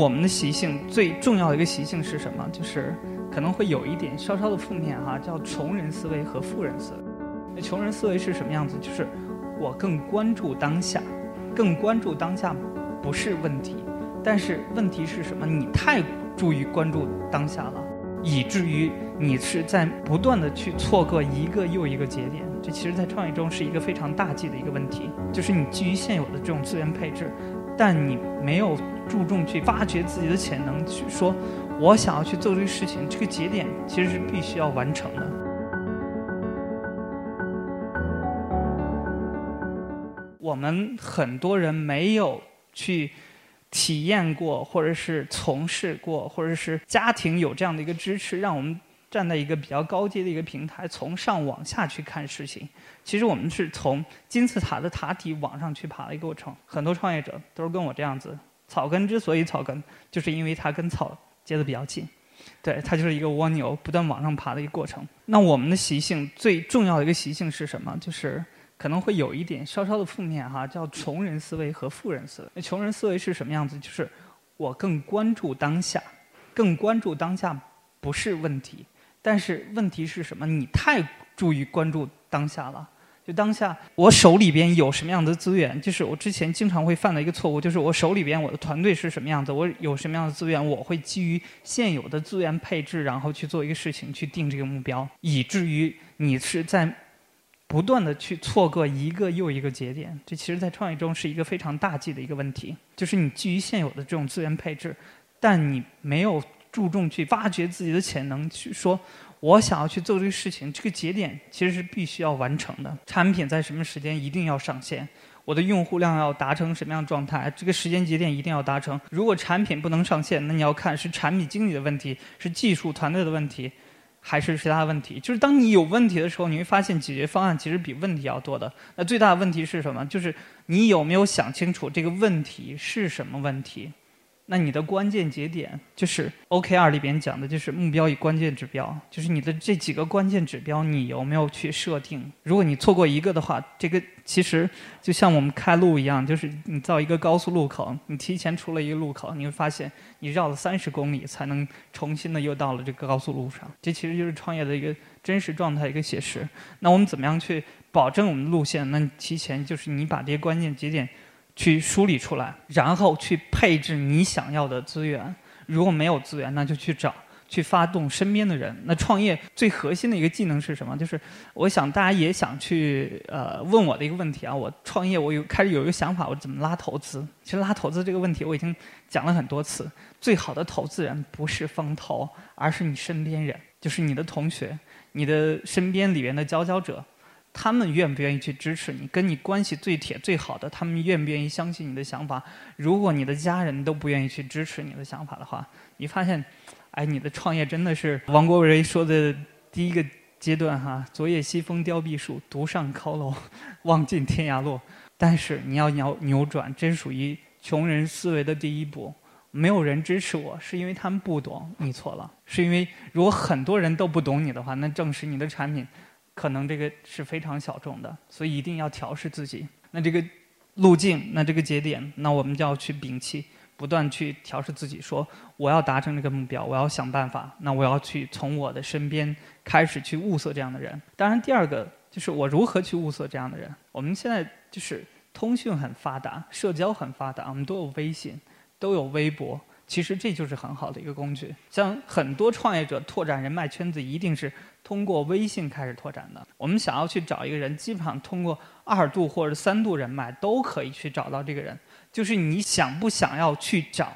我们的习性最重要的一个习性是什么？就是可能会有一点稍稍的负面哈，叫穷人思维和富人思维。那穷人思维是什么样子？就是我更关注当下，更关注当下不是问题，但是问题是什么？你太注意关注当下了，以至于你是在不断的去错过一个又一个节点。这其实在创业中是一个非常大忌的一个问题，就是你基于现有的这种资源配置，但你没有注重去发掘自己的潜能，去说我想要去做这个事情，这个节点其实是必须要完成的。我们很多人没有去体验过，或者是从事过，或者是家庭有这样的一个支持，让我们站在一个比较高阶的一个平台，从上往下去看事情。其实我们是从金字塔的塔底往上去爬的一个过程。很多创业者都是跟我这样子，草根之所以草根，就是因为它跟草接得比较近，对，它就是一个蜗牛不断往上爬的一个过程。那我们的习性最重要的一个习性是什么？就是可能会有一点稍稍的负面哈，叫穷人思维和富人思维。那穷人思维是什么样子？就是我更关注当下，更关注当下不是问题，但是问题是什么？你太注意关注当下了。就当下我手里边有什么样的资源，就是我之前经常会犯的一个错误，就是我手里边我的团队是什么样子，我有什么样的资源，我会基于现有的资源配置，然后去做一个事情，去定这个目标，以至于你是在不断的去错过一个又一个节点。这其实在创业中是一个非常大忌的一个问题，就是你基于现有的这种资源配置，但你没有注重去发掘自己的潜能，去说我想要去做这个事情，这个节点其实是必须要完成的。产品在什么时间一定要上线，我的用户量要达成什么样的状态，这个时间节点一定要达成。如果产品不能上线，那你要看是产品经理的问题，是技术团队的问题，还是其他问题。就是当你有问题的时候，你会发现解决方案其实比问题要多的。那最大的问题是什么？就是你有没有想清楚这个问题是什么问题。那你的关键节点就是 OKR 里边讲的，就是目标与关键指标，就是你的这几个关键指标你有没有去设定。如果你错过一个的话，这个其实就像我们开路一样，就是你造一个高速路口，你提前出了一个路口，你会发现你绕了30公里才能重新的又到了这个高速路上。这其实就是创业的一个真实状态，一个写实。那我们怎么样去保证我们的路线？那你提前就是你把这些关键节点去梳理出来，然后去配置你想要的资源。如果没有资源，那就去找，去发动身边的人。那创业最核心的一个技能是什么？就是我想大家也想去问我的一个问题啊，我创业我开始有一个想法，我怎么拉投资？其实拉投资这个问题我已经讲了很多次，最好的投资人不是风投，而是你身边人，就是你的同学，你的身边里面的佼佼者。他们愿不愿意去支持你？跟你关系最铁最好的，他们愿不愿意相信你的想法？如果你的家人都不愿意去支持你的想法的话，你发现，哎，你的创业真的是王国维说的第一个阶段哈，昨夜西风凋碧树，独上高楼，望尽天涯路。但是你要扭转，这属于穷人思维的第一步。没有人支持我，是因为他们不懂，你错了。是因为如果很多人都不懂你的话，那证实你的产品可能这个是非常小众的，所以一定要调试自己。那这个路径，那这个节点，那我们就要去摒弃，不断去调试自己，说我要达成这个目标，我要想办法，那我要去从我的身边开始去物色这样的人。当然第二个就是我如何去物色这样的人。我们现在就是通讯很发达，社交很发达，我们都有微信，都有微博，其实这就是很好的一个工具。像很多创业者拓展人脉圈子一定是通过微信开始拓展的，我们想要去找一个人，基本上通过2度或者3度人脉都可以去找到这个人。就是你想不想要去找